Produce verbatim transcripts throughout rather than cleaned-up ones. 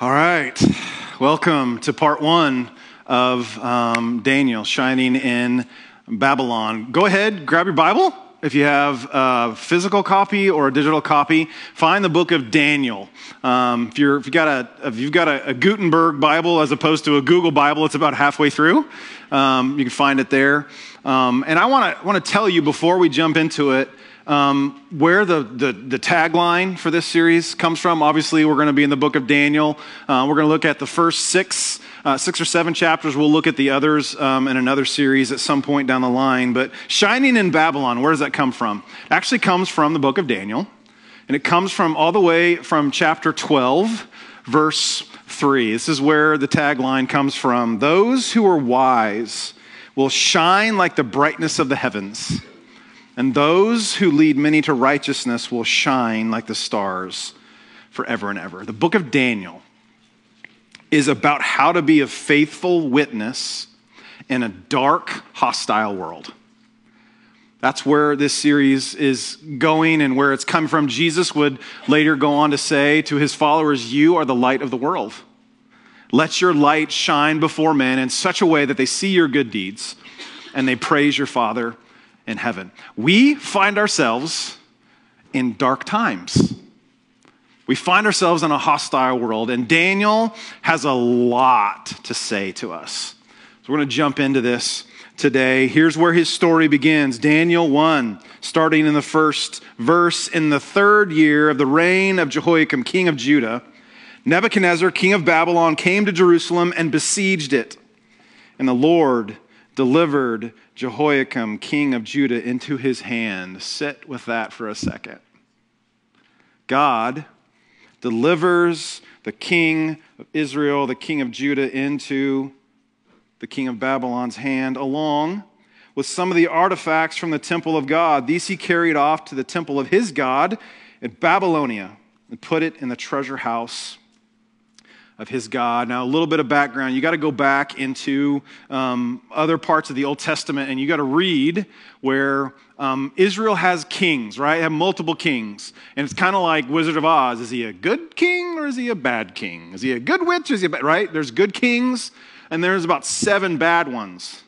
All right, welcome to part one of um, Daniel Shining in Babylon. Go ahead, grab your Bible. If you have a physical copy or a digital copy, find the book of Daniel. Um, if, you're, if you've got, a, if you've got a, a Gutenberg Bible as opposed to a Google Bible, it's about halfway through. Um, you can find it there. Um, and I want to want to tell you before we jump into it, Um, where the, the, the tagline for this series comes from. Obviously, we're going to be in the book of Daniel. Uh, we're going to look at the first six, uh, six or seven chapters. We'll look at the others um, in another series at some point down the line. But shining in Babylon, where does that come from? It actually comes from the book of Daniel. And it comes from all the way from chapter twelve, verse three. This is where the tagline comes from. Those who are wise will shine like the brightness of the heavens. And those who lead many to righteousness will shine like the stars forever and ever. The book of Daniel is about how to be a faithful witness in a dark, hostile world. That's where this series is going and where it's come from. Jesus would later go on to say to his followers, "You are the light of the world. Let your light shine before men in such a way that they see your good deeds and they praise your Father in heaven." We find ourselves in dark times. We find ourselves in a hostile world, and Daniel has a lot to say to us. So we're going to jump into this today. Here's where his story begins. Daniel one, starting in the first verse. In the third year of the reign of Jehoiakim, king of Judah, Nebuchadnezzar, king of Babylon, came to Jerusalem and besieged it. And the Lord delivered Jehoiakim, king of Judah, into his hand. Sit with that for a second. God delivers the king of Israel, the king of Judah, into the king of Babylon's hand, along with some of the artifacts from the temple of God. These he carried off to the temple of his God at Babylonia and put it in the treasure house of his God. Now, a little bit of background. You got to go back into um, other parts of the Old Testament, and you got to read where um, Israel has kings, right? They have multiple kings. And it's kind of like Wizard of Oz. Is he a good king or is he a bad king? Is he a good witch? Is he a bad, right? There's good kings, and there's about seven bad ones.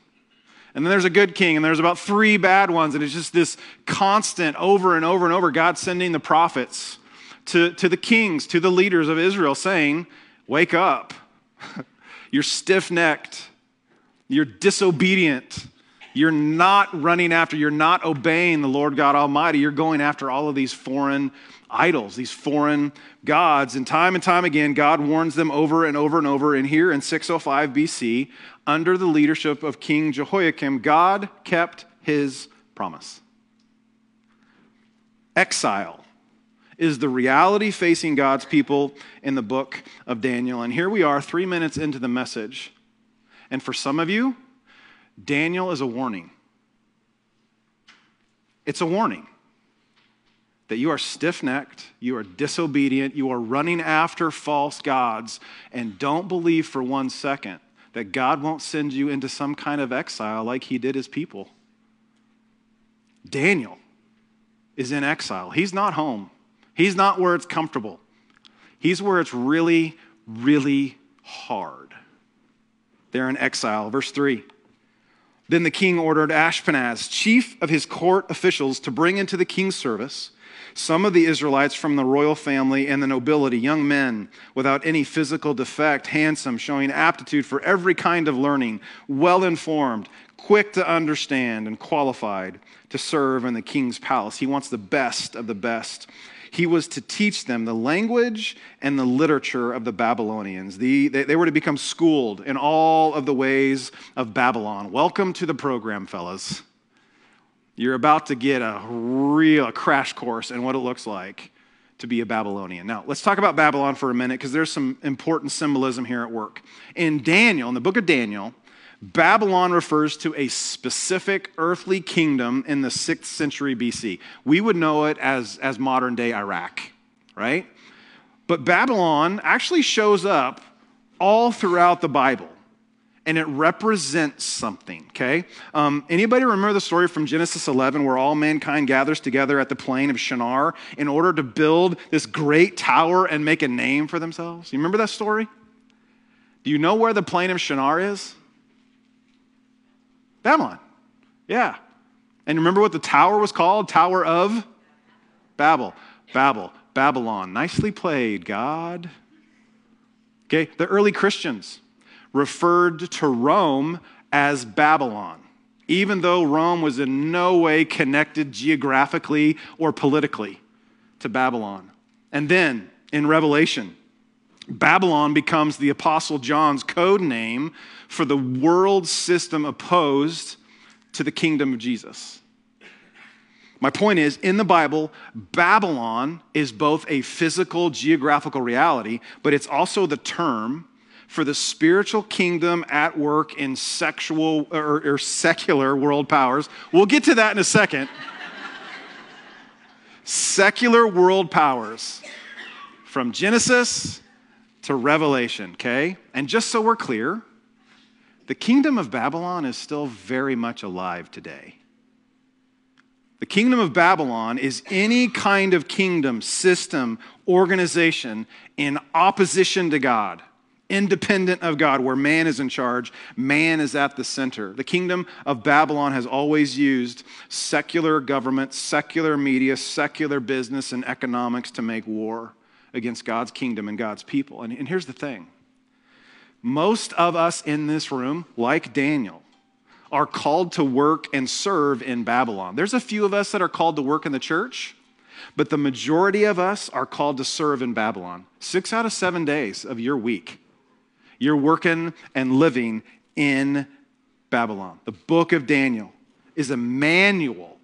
And then there's a good king, and there's about three bad ones. And it's just this constant over and over and over, God sending the prophets to, to the kings, to the leaders of Israel, saying, "Wake up. You're stiff-necked. You're disobedient. You're not running after, you're not obeying the Lord God Almighty. You're going after all of these foreign idols, these foreign gods." And time and time again, God warns them over and over and over. And here in six oh five B C, under the leadership of King Jehoiakim, God kept his promise. Exile is the reality facing God's people in the book of Daniel. And here we are, three minutes into the message. And for some of you, Daniel is a warning. It's a warning that you are stiff-necked, you are disobedient, you are running after false gods, and don't believe for one second that God won't send you into some kind of exile like he did his people. Daniel is in exile. He's not home. He's not where it's comfortable. He's where it's really, really hard. They're in exile. Verse three. Then the king ordered Ashpenaz, chief of his court officials, to bring into the king's service some of the Israelites from the royal family and the nobility, young men without any physical defect, handsome, showing aptitude for every kind of learning, well-informed, quick to understand, and qualified to serve in the king's palace. He wants the best of the best. He was to teach them the language and the literature of the Babylonians. The, they, they were to become schooled in all of the ways of Babylon. Welcome to the program, fellas. You're about to get a real a crash course in what it looks like to be a Babylonian. Now, let's talk about Babylon for a minute, because there's some important symbolism here at work. In Daniel, in the book of Daniel, Babylon refers to a specific earthly kingdom in the sixth century B C. We would know it as, as modern-day Iraq, right? But Babylon actually shows up all throughout the Bible. and it represents something, okay? Um, anybody remember the story from Genesis eleven where all mankind gathers together at the plain of Shinar in order to build this great tower and make a name for themselves? You remember that story? Do you know where the plain of Shinar is? Babylon, yeah. And remember what the tower was called? Tower of Babel, Babel, Babylon. Nicely played, God. Okay, the early Christians referred to Rome as Babylon, even though Rome was in no way connected geographically or politically to Babylon. And then in Revelation, Babylon becomes the Apostle John's code name for the world system opposed to the kingdom of Jesus. My point is, in the Bible, Babylon is both a physical, geographical reality, but it's also the term for the spiritual kingdom at work in sexual or, or secular world powers. We'll get to that in a second. Secular world powers, from Genesis to Revelation, okay? And just so we're clear, the kingdom of Babylon is still very much alive today. The kingdom of Babylon is any kind of kingdom, system, organization in opposition to God, independent of God, where man is in charge, man is at the center. The kingdom of Babylon has always used secular government, secular media, secular business, and economics to make war against God's kingdom and God's people. And, and here's the thing. Most of us in this room, like Daniel, are called to work and serve in Babylon. There's a few of us that are called to work in the church, but the majority of us are called to serve in Babylon. Six out of seven days of your week, you're working and living in Babylon. The book of Daniel is a manual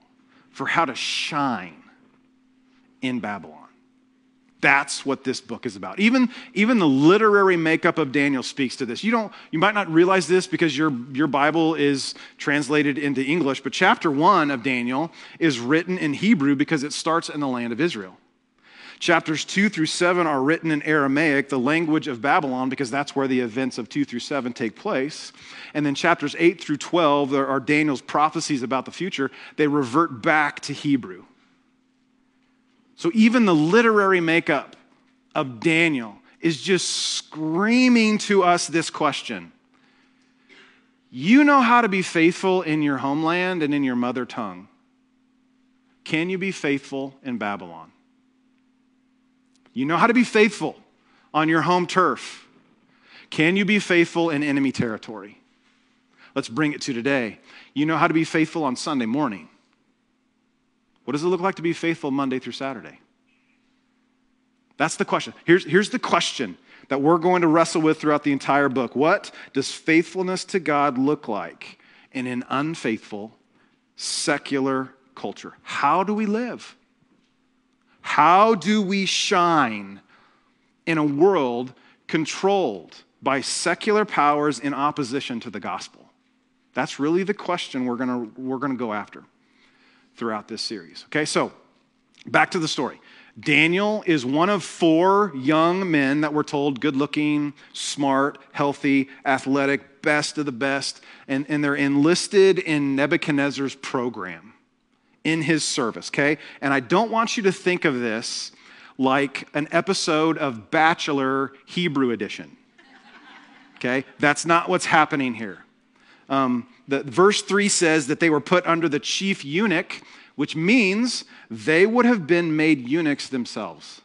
for how to shine in Babylon. That's what this book is about. Even, even the literary makeup of Daniel speaks to this. You don't, you might not realize this because your, your Bible is translated into English, but chapter one of Daniel is written in Hebrew because it starts in the land of Israel. Chapters two through seven are written in Aramaic, the language of Babylon, because that's where the events of two through seven take place. And then chapters eight through twelve, there are Daniel's prophecies about the future. They revert back to Hebrew. So even the literary makeup of Daniel is just screaming to us this question. You know how to be faithful in your homeland and in your mother tongue. Can you be faithful in Babylon? You know how to be faithful on your home turf. Can you be faithful in enemy territory? Let's bring it to today. You know how to be faithful on Sunday morning. What does it look like to be faithful Monday through Saturday? That's the question. Here's, here's the question that we're going to wrestle with throughout the entire book. What does faithfulness to God look like in an unfaithful, secular culture? How do we live? How do we shine in a world controlled by secular powers in opposition to the gospel? That's really the question we're gonna, we're gonna go after throughout this series. Okay, so back to the story. Daniel is one of four young men that were told good-looking, smart, healthy, athletic, best of the best, and, and they're enlisted in Nebuchadnezzar's program, in his service, okay? And I don't want you to think of this like an episode of Bachelor Hebrew Edition, okay? That's not what's happening here. Um, the, verse three says that they were put under the chief eunuch, which means they would have been made eunuchs themselves.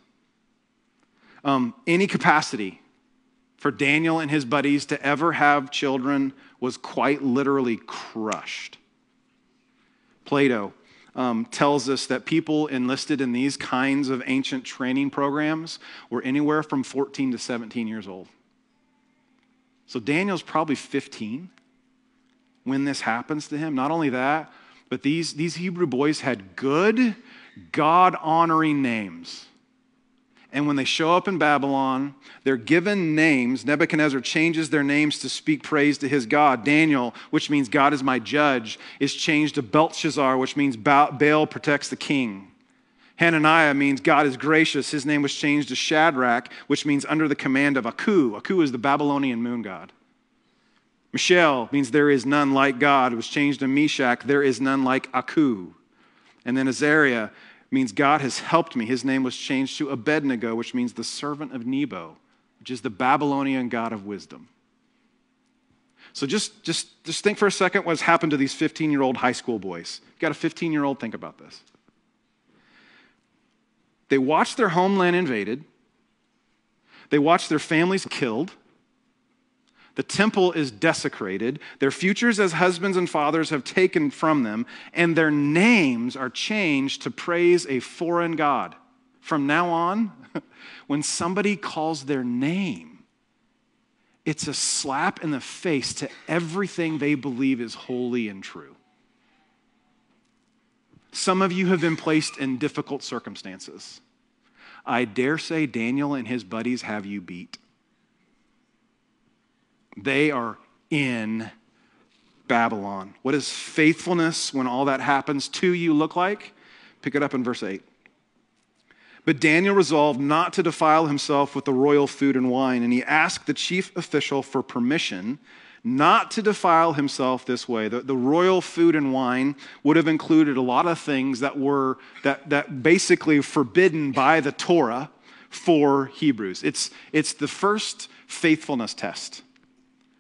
Um, any capacity for Daniel and his buddies to ever have children was quite literally crushed. Plato Um, tells us that people enlisted in these kinds of ancient training programs were anywhere from fourteen to seventeen years old. So Daniel's probably fifteen when this happens to him. Not only that, but these, these Hebrew boys had good, God-honoring names. And when they show up in Babylon, they're given names. Nebuchadnezzar changes their names to speak praise to his God. Daniel, which means God is my judge, is changed to Belshazzar, which means Baal protects the king. Hananiah means God is gracious. His name was changed to Shadrach, which means under the command of Aku. Aku is the Babylonian moon god. Mishael means there is none like God. It was changed to Meshach, there is none like Aku. And then Azariah means God has helped me. His name was changed to Abednego, which means the servant of Nebo, which is the Babylonian god of wisdom. So just, just, just think for a second what's happened to these fifteen-year-old high school boys. You've got a fifteen-year-old, think about this. They watched their homeland invaded. They watched their families killed. The temple is desecrated. Their futures as husbands and fathers have taken from them, and their names are changed to praise a foreign god. From now on, when somebody calls their name, it's a slap in the face to everything they believe is holy and true. Some of you have been placed in difficult circumstances. I dare say Daniel and his buddies have you beat. They are in Babylon. What does faithfulness, when all that happens to you, look like? Pick it up in verse eight. But Daniel resolved not to defile himself with the royal food and wine, and he asked the chief official for permission not to defile himself this way. The, the royal food and wine would have included a lot of things that were that that basically forbidden by the Torah for Hebrews. It's it's the first faithfulness test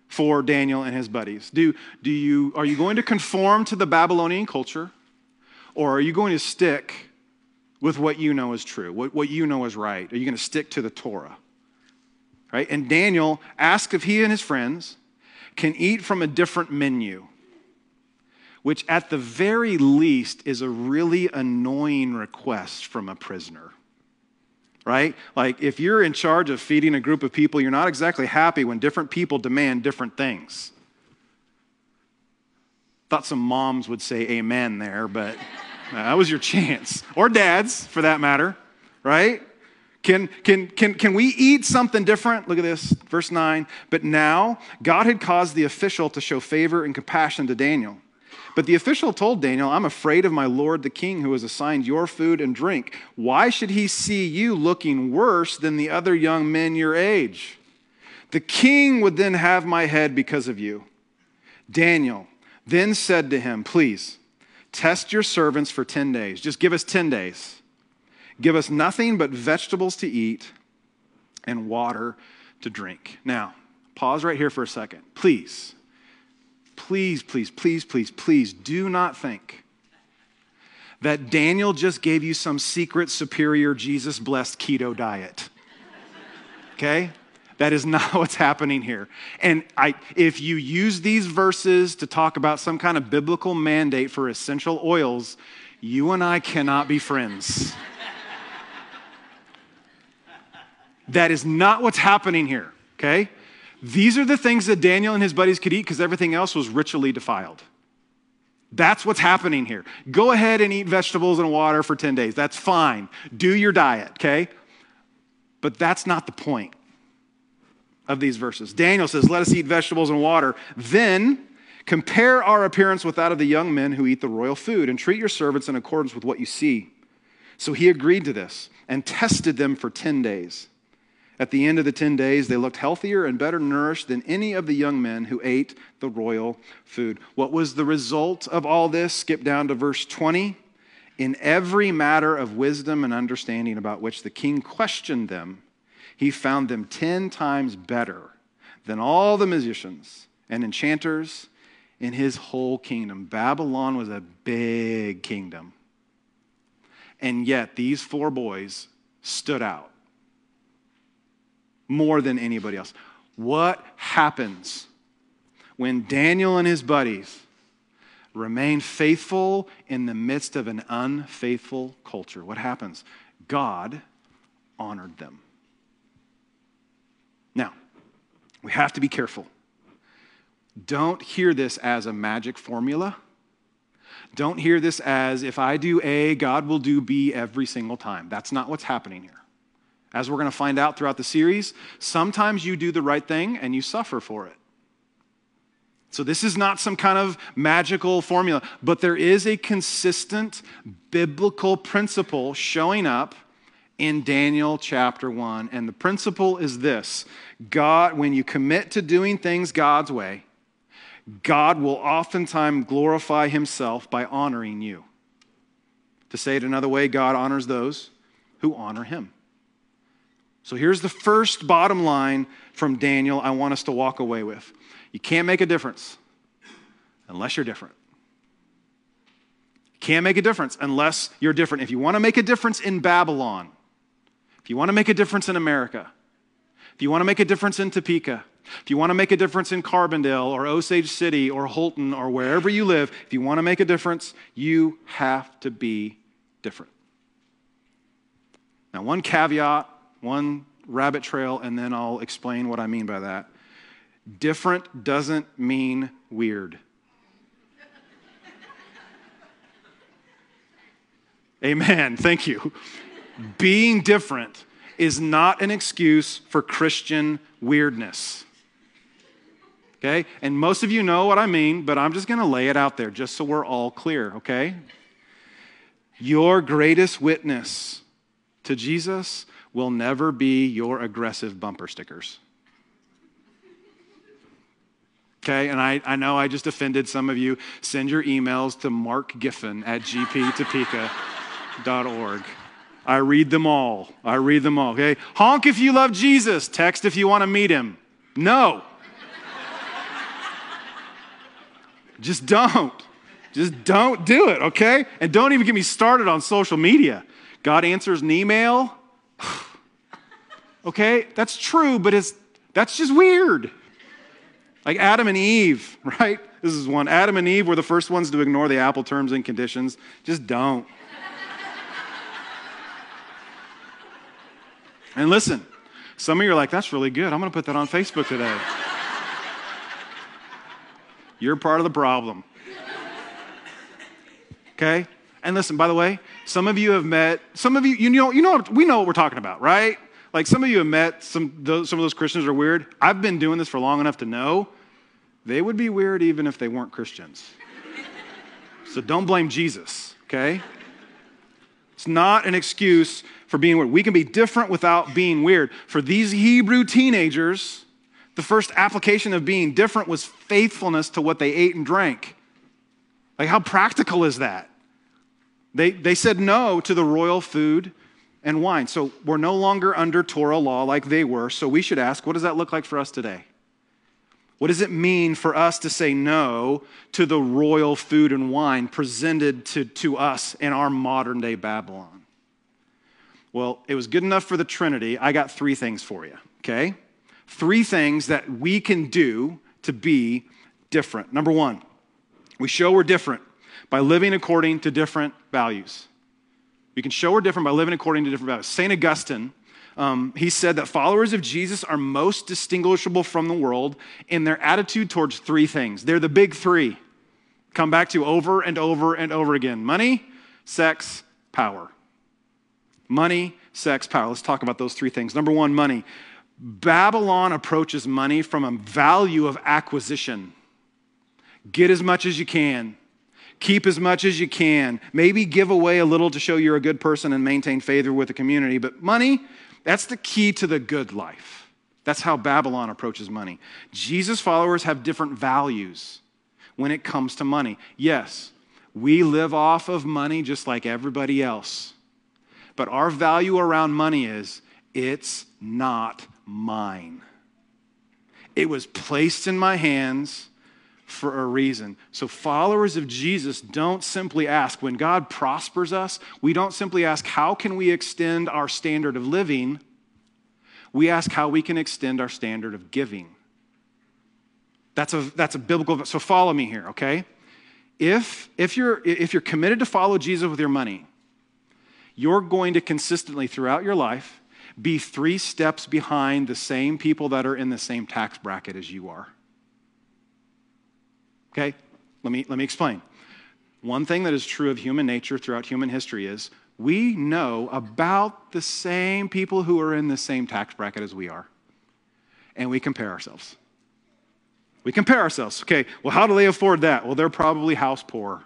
for Daniel and his buddies. Do do you are you going to conform to the Babylonian culture, or are you going to stick with what you know is true, what, what you know is right? Are you going to stick to the Torah? Right? And Daniel asked if he and his friends can eat from a different menu, which at the very least is a really annoying request from a prisoner. Right? Like, if you're in charge of feeding a group of people, you're not exactly happy when different people demand different things. Thought some moms would say amen there, but that was your chance. Or dads, for that matter. Right? Can, can, can, can we eat something different? Look at this, verse nine. But now, God had caused the official to show favor and compassion to Daniel. But the official told Daniel, I'm afraid of my lord the king who has assigned your food and drink. Why should he see you looking worse than the other young men your age? The king would then have my head because of you. Daniel then said to him, please, test your servants for ten days. Just give us ten days. Give us nothing but vegetables to eat and water to drink. Now, pause right here for a second. Please. Please, please, please, please, please do not think that Daniel just gave you some secret superior Jesus-blessed keto diet, okay? That is not what's happening here. And I, if you use these verses to talk about some kind of biblical mandate for essential oils, you and I cannot be friends. That is not what's happening here, okay? These are the things that Daniel and his buddies could eat because everything else was ritually defiled. That's what's happening here. Go ahead and eat vegetables and water for ten days. That's fine. Do your diet, okay? But that's not the point of these verses. Daniel says, let us eat vegetables and water. Then compare our appearance with that of the young men who eat the royal food and treat your servants in accordance with what you see. So he agreed to this and tested them for ten days. At the end of the ten days, they looked healthier and better nourished than any of the young men who ate the royal food. What was the result of all this? Skip down to verse twenty. In every matter of wisdom and understanding about which the king questioned them, he found them ten times better than all the musicians and enchanters in his whole kingdom. Babylon was a big kingdom. And yet these four boys stood out more than anybody else. What happens when Daniel and his buddies remain faithful in the midst of an unfaithful culture? What happens? God honored them. Now, we have to be careful. Don't hear this as a magic formula. Don't hear this as, if I do A, God will do B every single time. That's not what's happening here. As we're going to find out throughout the series, sometimes you do the right thing and you suffer for it. So this is not some kind of magical formula, but there is a consistent biblical principle showing up in Daniel chapter one. And the principle is this: God, when you commit to doing things God's way, God will oftentimes glorify himself by honoring you. To say it another way, God honors those who honor him. So here's the first bottom line from Daniel I want us to walk away with. You can't make a difference unless you're different. You can't make a difference unless you're different. If you want to make a difference in Babylon, if you want to make a difference in America, if you want to make a difference in Topeka, if you want to make a difference in Carbondale or Osage City or Holton or wherever you live, if you want to make a difference, you have to be different. Now, one caveat, one rabbit trail, and then I'll explain what I mean by that. Different doesn't mean weird. Amen. Thank you. Being different is not an excuse for Christian weirdness. Okay? And most of you know what I mean, but I'm just going to lay it out there just so we're all clear, okay? Your greatest witness to Jesus will never be your aggressive bumper stickers. Okay? And I, I know I just offended some of you. Send your emails to Mark Giffen at g p topeka dot org. I read them all. I read them all, okay? Honk if you love Jesus. Text if you want to meet him. No. Just don't. Just don't do it, okay? And don't even get me started on social media. God answers an email. Okay, that's true, but it's that's just weird. Like Adam and Eve, right? This is one. Adam and Eve were the first ones to ignore the Apple terms and conditions. Just don't. And listen, some of you are like, that's really good. I'm going to put that on Facebook today. You're part of the problem. Okay? And listen, by the way, some of you have met, some of you, you know, you know, we know what we're talking about, right? Like some of you have met, some, those, some of those Christians are weird. I've been doing this for long enough to know they would be weird even if they weren't Christians. So don't blame Jesus, okay? It's not an excuse for being weird. We can be different without being weird. For these Hebrew teenagers, the first application of being different was faithfulness to what they ate and drank. Like, how practical is that? They, they said no to the royal food and wine. So we're no longer under Torah law like they were. So we should ask, what does that look like for us today? What does it mean for us to say no to the royal food and wine presented to, to us in our modern day Babylon? Well, it was good enough for the Trinity. I got three things for you, okay? Three things that we can do to be different. Number one, we show we're different by living according to different values. We can show we're different by living according to different values. Saint Augustine, um, he said that followers of Jesus are most distinguishable from the world in their attitude towards three things. They're the big three. Come back to over and over and over again. Money, sex, power. Money, sex, power. Let's talk about those three things. Number one, money. Babylon approaches money from a value of acquisition. Get as much as you can. Keep as much as you can. Maybe give away a little to show you're a good person and maintain favor with the community. But money, that's the key to the good life. That's how Babylon approaches money. Jesus' followers have different values when it comes to money. Yes, we live off of money just like everybody else. But our value around money is, it's not mine. It was placed in my hands for a reason. So followers of Jesus don't simply ask, when God prospers us, we don't simply ask, how can we extend our standard of living? We ask how we can extend our standard of giving. That's a, that's a biblical, so follow me here, okay? If, if you're, if you're committed to follow Jesus with your money, you're going to consistently throughout your life be three steps behind the same people that are in the same tax bracket as you are. Okay, let me, let me explain. One thing that is true of human nature throughout human history is we know about the same people who are in the same tax bracket as we are, and we compare ourselves. We compare ourselves. Okay, well, how do they afford that? Well, they're probably house poor,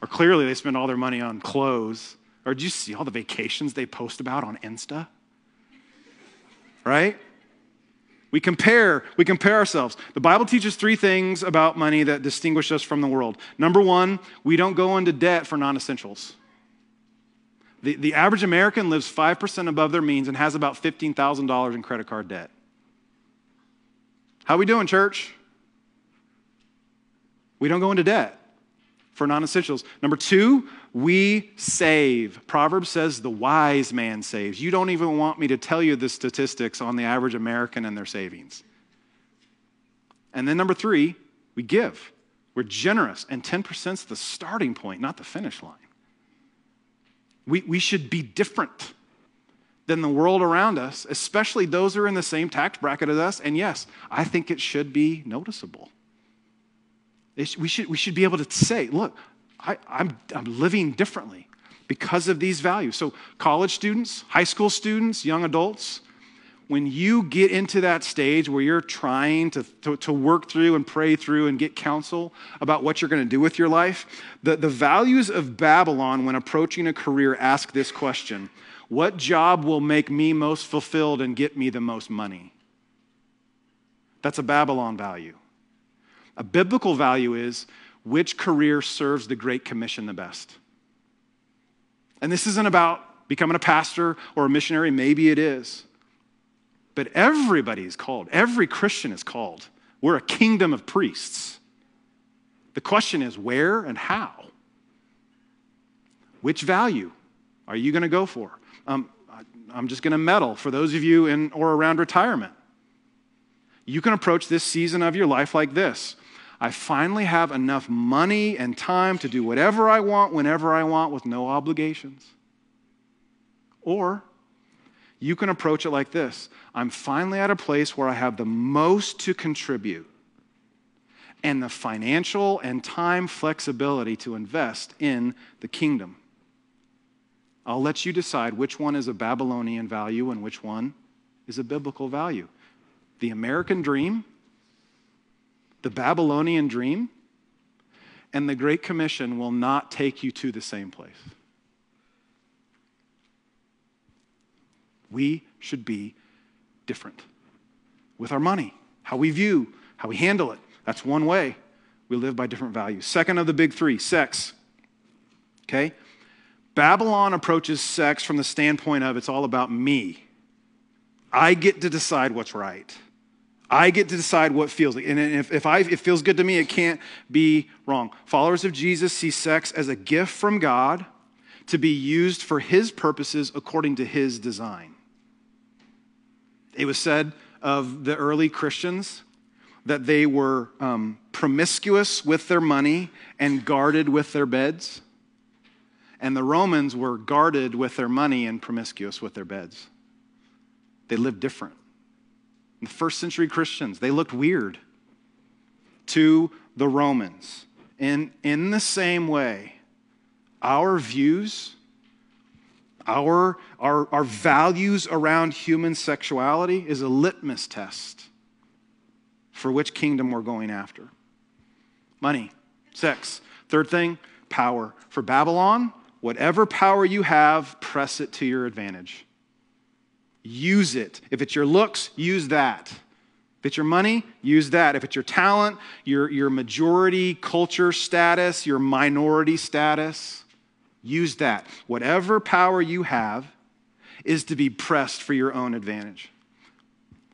or clearly they spend all their money on clothes. Or do you see all the vacations they post about on Insta? Right? We compare, we compare ourselves. The Bible teaches three things about money that distinguish us from the world. Number one, we don't go into debt for non-essentials. The, the average American lives five percent above their means and has about fifteen thousand dollars in credit card debt. How we doing, church? We don't go into debt for non-essentials. Number two, we save. Proverbs says the wise man saves. You don't even want me to tell you the statistics on the average American and their savings. And then number three, we give. We're generous, and ten percent is the starting point, not the finish line. We, we should be different than the world around us, especially those who are in the same tax bracket as us. And yes, I think it should be noticeable. It, we, should, we should be able to say, look, I, I'm, I'm living differently because of these values. So college students, high school students, young adults, when you get into that stage where you're trying to, to, to work through and pray through and get counsel about what you're going to do with your life, the, the values of Babylon when approaching a career ask this question: what job will make me most fulfilled and get me the most money? That's a Babylon value. A biblical value is which career serves the Great Commission the best. And this isn't about becoming a pastor or a missionary. Maybe it is. But everybody is called. Every Christian is called. We're a kingdom of priests. The question is where and how? Which value are you going to go for? Um, I'm just going to meddle for those of you in or around retirement. You can approach this season of your life like this: I finally have enough money and time to do whatever I want, whenever I want, with no obligations. Or you can approach it like this: I'm finally at a place where I have the most to contribute and the financial and time flexibility to invest in the kingdom. I'll let you decide which one is a Babylonian value and which one is a biblical value. The American dream, the Babylonian dream, and the Great Commission will not take you to the same place. We should be different with our money, how we view, how we handle it. That's one way we live by different values. Second of the big three, sex. Okay? Babylon approaches sex from the standpoint of it's all about me. I get to decide what's right. I get to decide what feels like. And if, if, I, if it feels good to me, it can't be wrong. Followers of Jesus see sex as a gift from God to be used for his purposes according to his design. It was said of the early Christians that they were um, promiscuous with their money and guarded with their beds. And the Romans were guarded with their money and promiscuous with their beds. They lived different. In the first century Christians, they looked weird to the Romans. And in the same way, our views, our, our, our values around human sexuality is a litmus test for which kingdom we're going after. Money, sex. Third thing, power. For Babylon, whatever power you have, press it to your advantage. Use it. If it's your looks, use that. If it's your money, use that. If it's your talent, your, your majority culture status, your minority status, use that. Whatever power you have is to be pressed for your own advantage.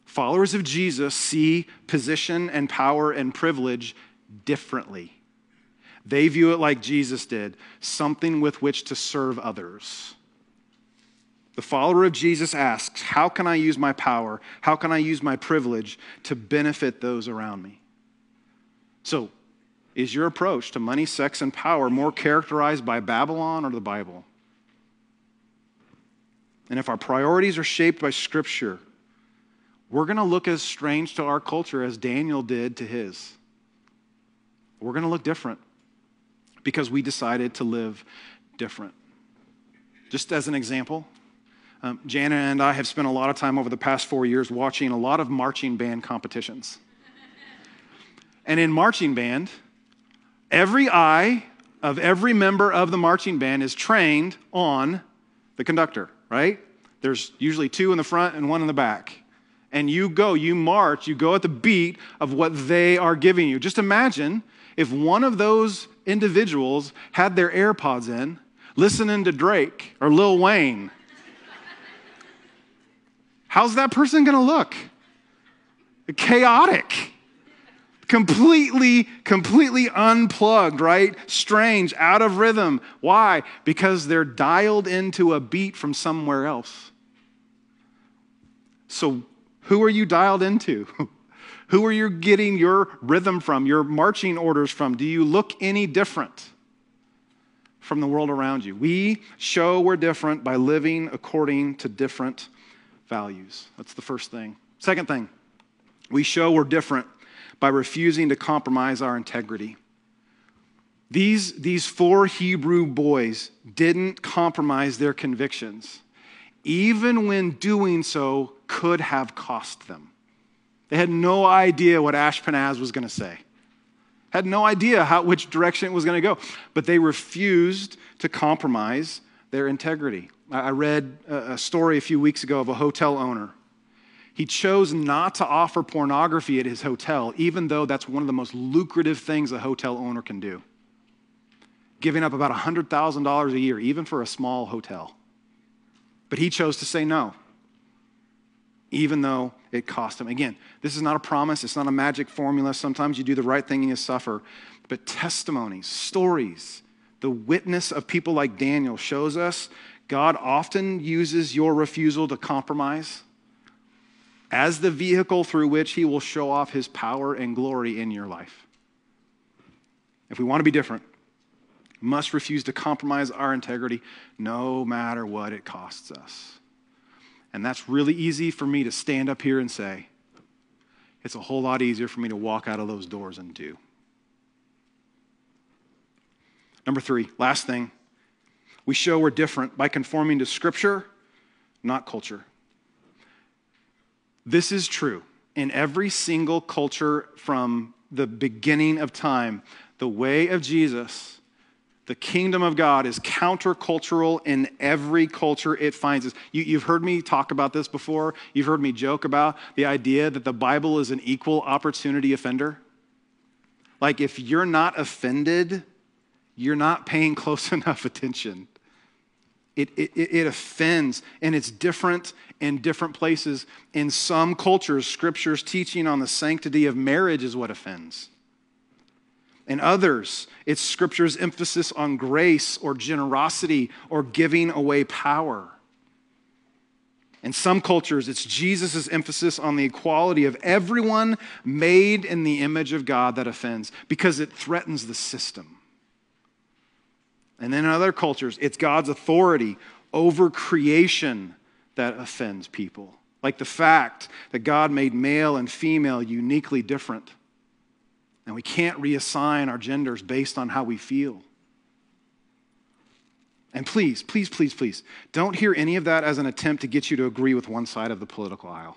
Followers of Jesus see position and power and privilege differently. They view it like Jesus did, something with which to serve others. The follower of Jesus asks, how can I use my power? How can I use my privilege to benefit those around me? So, is your approach to money, sex, and power more characterized by Babylon or the Bible? And if our priorities are shaped by Scripture, we're going to look as strange to our culture as Daniel did to his. We're going to look different because we decided to live different. Just as an example, Um, Jana and I have spent a lot of time over the past four years watching a lot of marching band competitions. And in marching band, every eye of every member of the marching band is trained on the conductor, right? There's usually two in the front and one in the back. and you go, you march, you go at the beat of what they are giving you. Just imagine if one of those individuals had their AirPods in, listening to Drake or Lil Wayne. How's that person going to look? Chaotic. Completely, completely unplugged, right? Strange, out of rhythm. Why? Because they're dialed into a beat from somewhere else. So who are you dialed into? Who are you getting your rhythm from, your marching orders from? Do you look any different from the world around you? We show we're different by living according to different values. That's the first thing. Second thing, we show we're different by refusing to compromise our integrity. These, these four Hebrew boys didn't compromise their convictions, even when doing so could have cost them. They had no idea what Ashpenaz was going to say. Had no idea how, which direction it was going to go. But they refused to compromise their integrity. I read a story a few weeks ago of a hotel owner. He chose not to offer pornography at his hotel, even though that's one of the most lucrative things a hotel owner can do. Giving up about one hundred thousand dollars a year, even for a small hotel. But he chose to say no, even though it cost him. Again, this is not a promise. It's not a magic formula. Sometimes you do the right thing and you suffer. But testimonies, stories, the witness of people like Daniel shows us God often uses your refusal to compromise as the vehicle through which he will show off his power and glory in your life. If we want to be different, we must refuse to compromise our integrity no matter what it costs us. And that's really easy for me to stand up here and say. It's a whole lot easier for me to walk out of those doors and do. Number three, last thing. We show we're different by conforming to Scripture, not culture. This is true. In every single culture from the beginning of time, the way of Jesus, the kingdom of God is countercultural in every culture it finds us. You, you've heard me talk about this before. You've heard me joke about the idea that the Bible is an equal opportunity offender. Like if you're not offended, you're not paying close enough attention. It, it, it offends, and it's different in different places. In some cultures, Scripture's teaching on the sanctity of marriage is what offends. In others, it's Scripture's emphasis on grace or generosity or giving away power. In some cultures, it's Jesus' emphasis on the equality of everyone made in the image of God that offends because it threatens the system. And then in other cultures, it's God's authority over creation that offends people, like the fact that God made male and female uniquely different. And we can't reassign our genders based on how we feel. And please, please, please, please, don't hear any of that as an attempt to get you to agree with one side of the political aisle.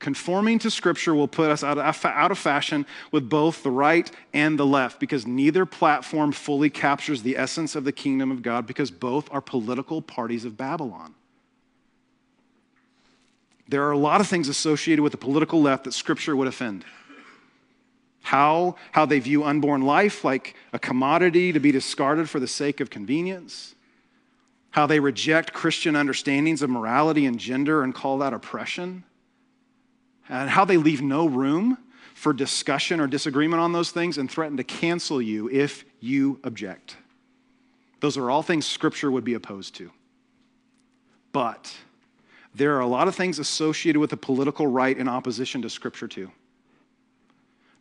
Conforming to Scripture will put us out of, out of fashion with both the right and the left, because neither platform fully captures the essence of the kingdom of God, because both are political parties of Babylon. There are a lot of things associated with the political left that Scripture would offend. How, how they view unborn life like a commodity to be discarded for the sake of convenience. How they reject Christian understandings of morality and gender and call that oppression. And how they leave no room for discussion or disagreement on those things and threaten to cancel you if you object. Those are all things Scripture would be opposed to. But there are a lot of things associated with the political right in opposition to Scripture too.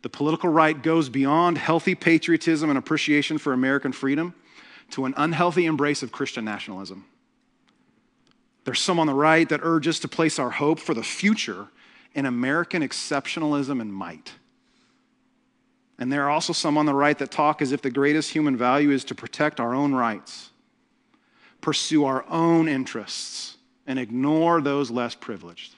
The political right goes beyond healthy patriotism and appreciation for American freedom to an unhealthy embrace of Christian nationalism. There's some on the right that urge us to place our hope for the future in American exceptionalism and might. And there are also some on the right that talk as if the greatest human value is to protect our own rights, pursue our own interests, and ignore those less privileged.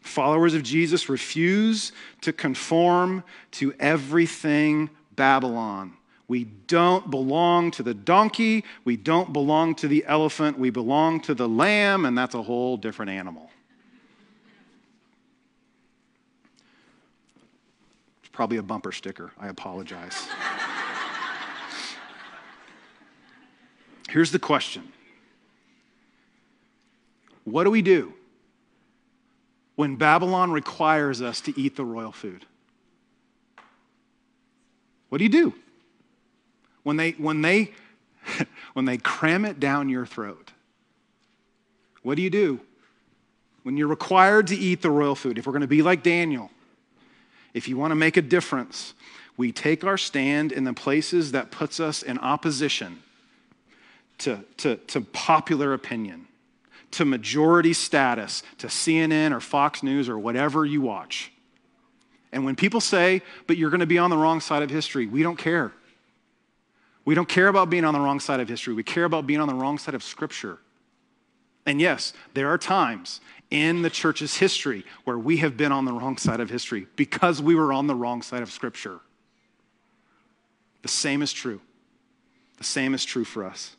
Followers of Jesus refuse to conform to everything Babylon. We don't belong to the donkey. We don't belong to the elephant. We belong to the lamb, and that's a whole different animal. It's probably a bumper sticker. I apologize. Here's the question. What do we do when Babylon requires us to eat the royal food? What do you do? When they, when they, when they cram it down your throat, what do you do when you're required to eat the royal food? If we're going to be like Daniel, if you want to make a difference, we take our stand in the places that puts us in opposition to, to, to popular opinion, to majority status, to C N N or Fox News or whatever you watch. And when people say, but you're going to be on the wrong side of history, we don't care. We don't care about being on the wrong side of history. We care about being on the wrong side of Scripture. And yes, there are times in the church's history where we have been on the wrong side of history because we were on the wrong side of Scripture. The same is true. The same is true for us.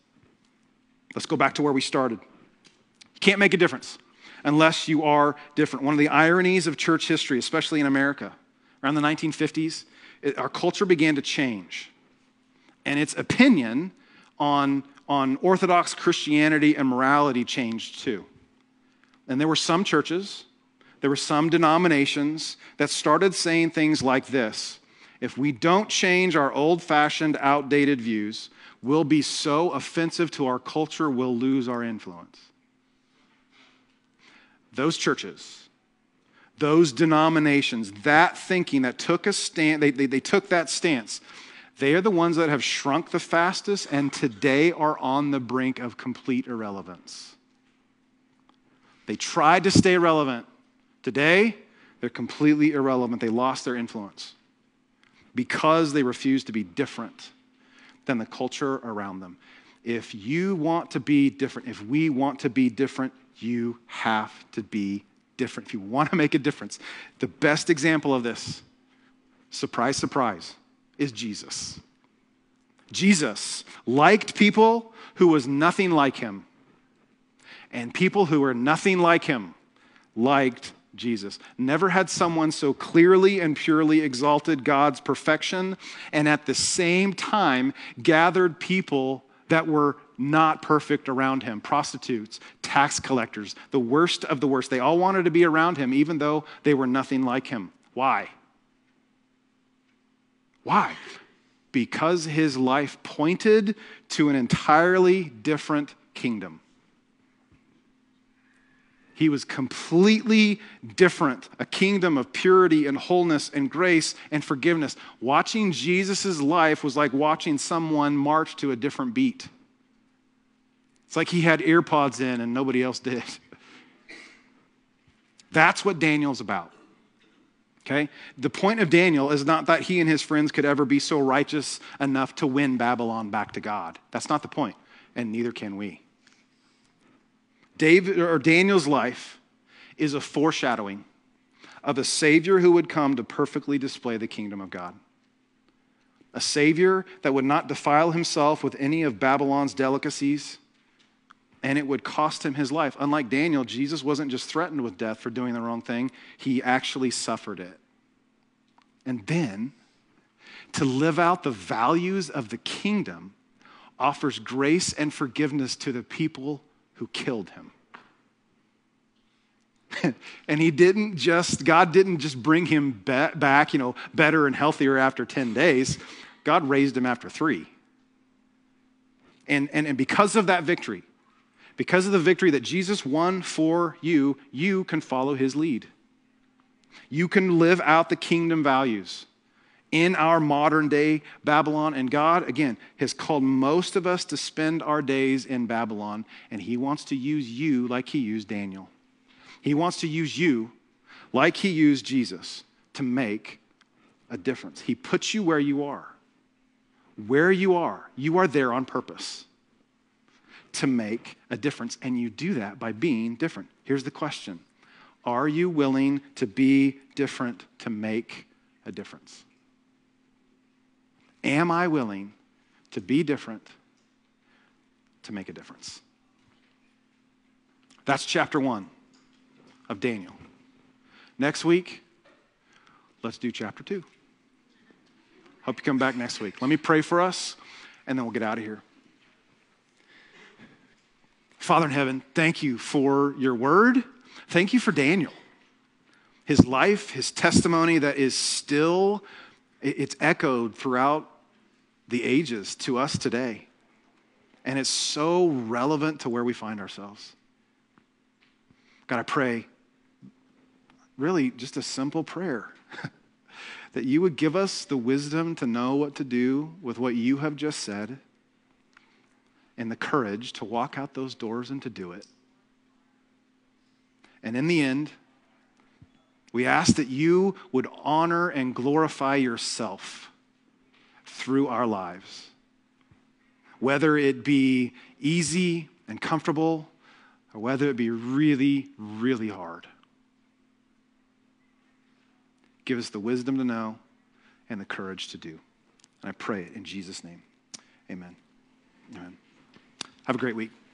Let's go back to where we started. You can't make a difference unless you are different. One of the ironies of church history, especially in America, around the nineteen fifties, it, our culture began to change. And its opinion on, on Orthodox Christianity and morality changed too. And there were some churches, there were some denominations that started saying things like this: if we don't change our old-fashioned, outdated views, we'll be so offensive to our culture, we'll lose our influence. Those churches, those denominations, that thinking that took a stand, they, they, they took that stance, they are the ones that have shrunk the fastest and today are on the brink of complete irrelevance. They tried to stay relevant. Today, they're completely irrelevant. They lost their influence because they refused to be different than the culture around them. If you want to be different, if we want to be different, you have to be different. If you want to make a difference, the best example of this, surprise, surprise, is Jesus. Jesus liked people who was nothing like him. And people who were nothing like him liked Jesus. Never had someone so clearly and purely exalted God's perfection and at the same time gathered people that were not perfect around him. Prostitutes, tax collectors, the worst of the worst. They all wanted to be around him even though they were nothing like him. Why? Why? Because his life pointed to an entirely different kingdom. He was completely different, a kingdom of purity and wholeness and grace and forgiveness. Watching Jesus' life was like watching someone march to a different beat. It's like he had ear pods in and nobody else did. That's what Daniel's about. Okay? The point of Daniel is not that he and his friends could ever be so righteous enough to win Babylon back to God. That's not the point, and neither can we. David, or Daniel's life is a foreshadowing of a Savior who would come to perfectly display the kingdom of God. A Savior that would not defile himself with any of Babylon's delicacies, and it would cost him his life. Unlike Daniel, Jesus wasn't just threatened with death for doing the wrong thing. He actually suffered it. And then, to live out the values of the kingdom offers grace and forgiveness to the people who killed him. And he didn't just, God didn't just bring him be- back, you know, better and healthier after ten days. God raised him after three. And, and, and because of that victory, because of the victory that Jesus won for you, you can follow his lead. You can live out the kingdom values in our modern day Babylon. And God, again, has called most of us to spend our days in Babylon, and he wants to use you like he used Daniel. He wants to use you like he used Jesus to make a difference. He puts you where you are. Where you are, you are there on purpose to make a difference, and you do that by being different. Here's the question. Are you willing to be different to make a difference? Am I willing to be different, to make a difference. That's chapter one of Daniel. Next week, let's do chapter two. Hope you come back next week. Let me pray for us, and then we'll get out of here. Father in heaven, thank you for your word. Thank you for Daniel. His life, his testimony that is still, it's echoed throughout the ages to us today. And it's so relevant to where we find ourselves. God, I pray, really just a simple prayer, that you would give us the wisdom to know what to do with what you have just said and the courage to walk out those doors and to do it. And in the end, we ask that you would honor and glorify yourself through our lives, whether it be easy and comfortable or whether it be really, really hard. Give us the wisdom to know and the courage to do. And I pray it in Jesus' name. Amen. Amen. Have a great week.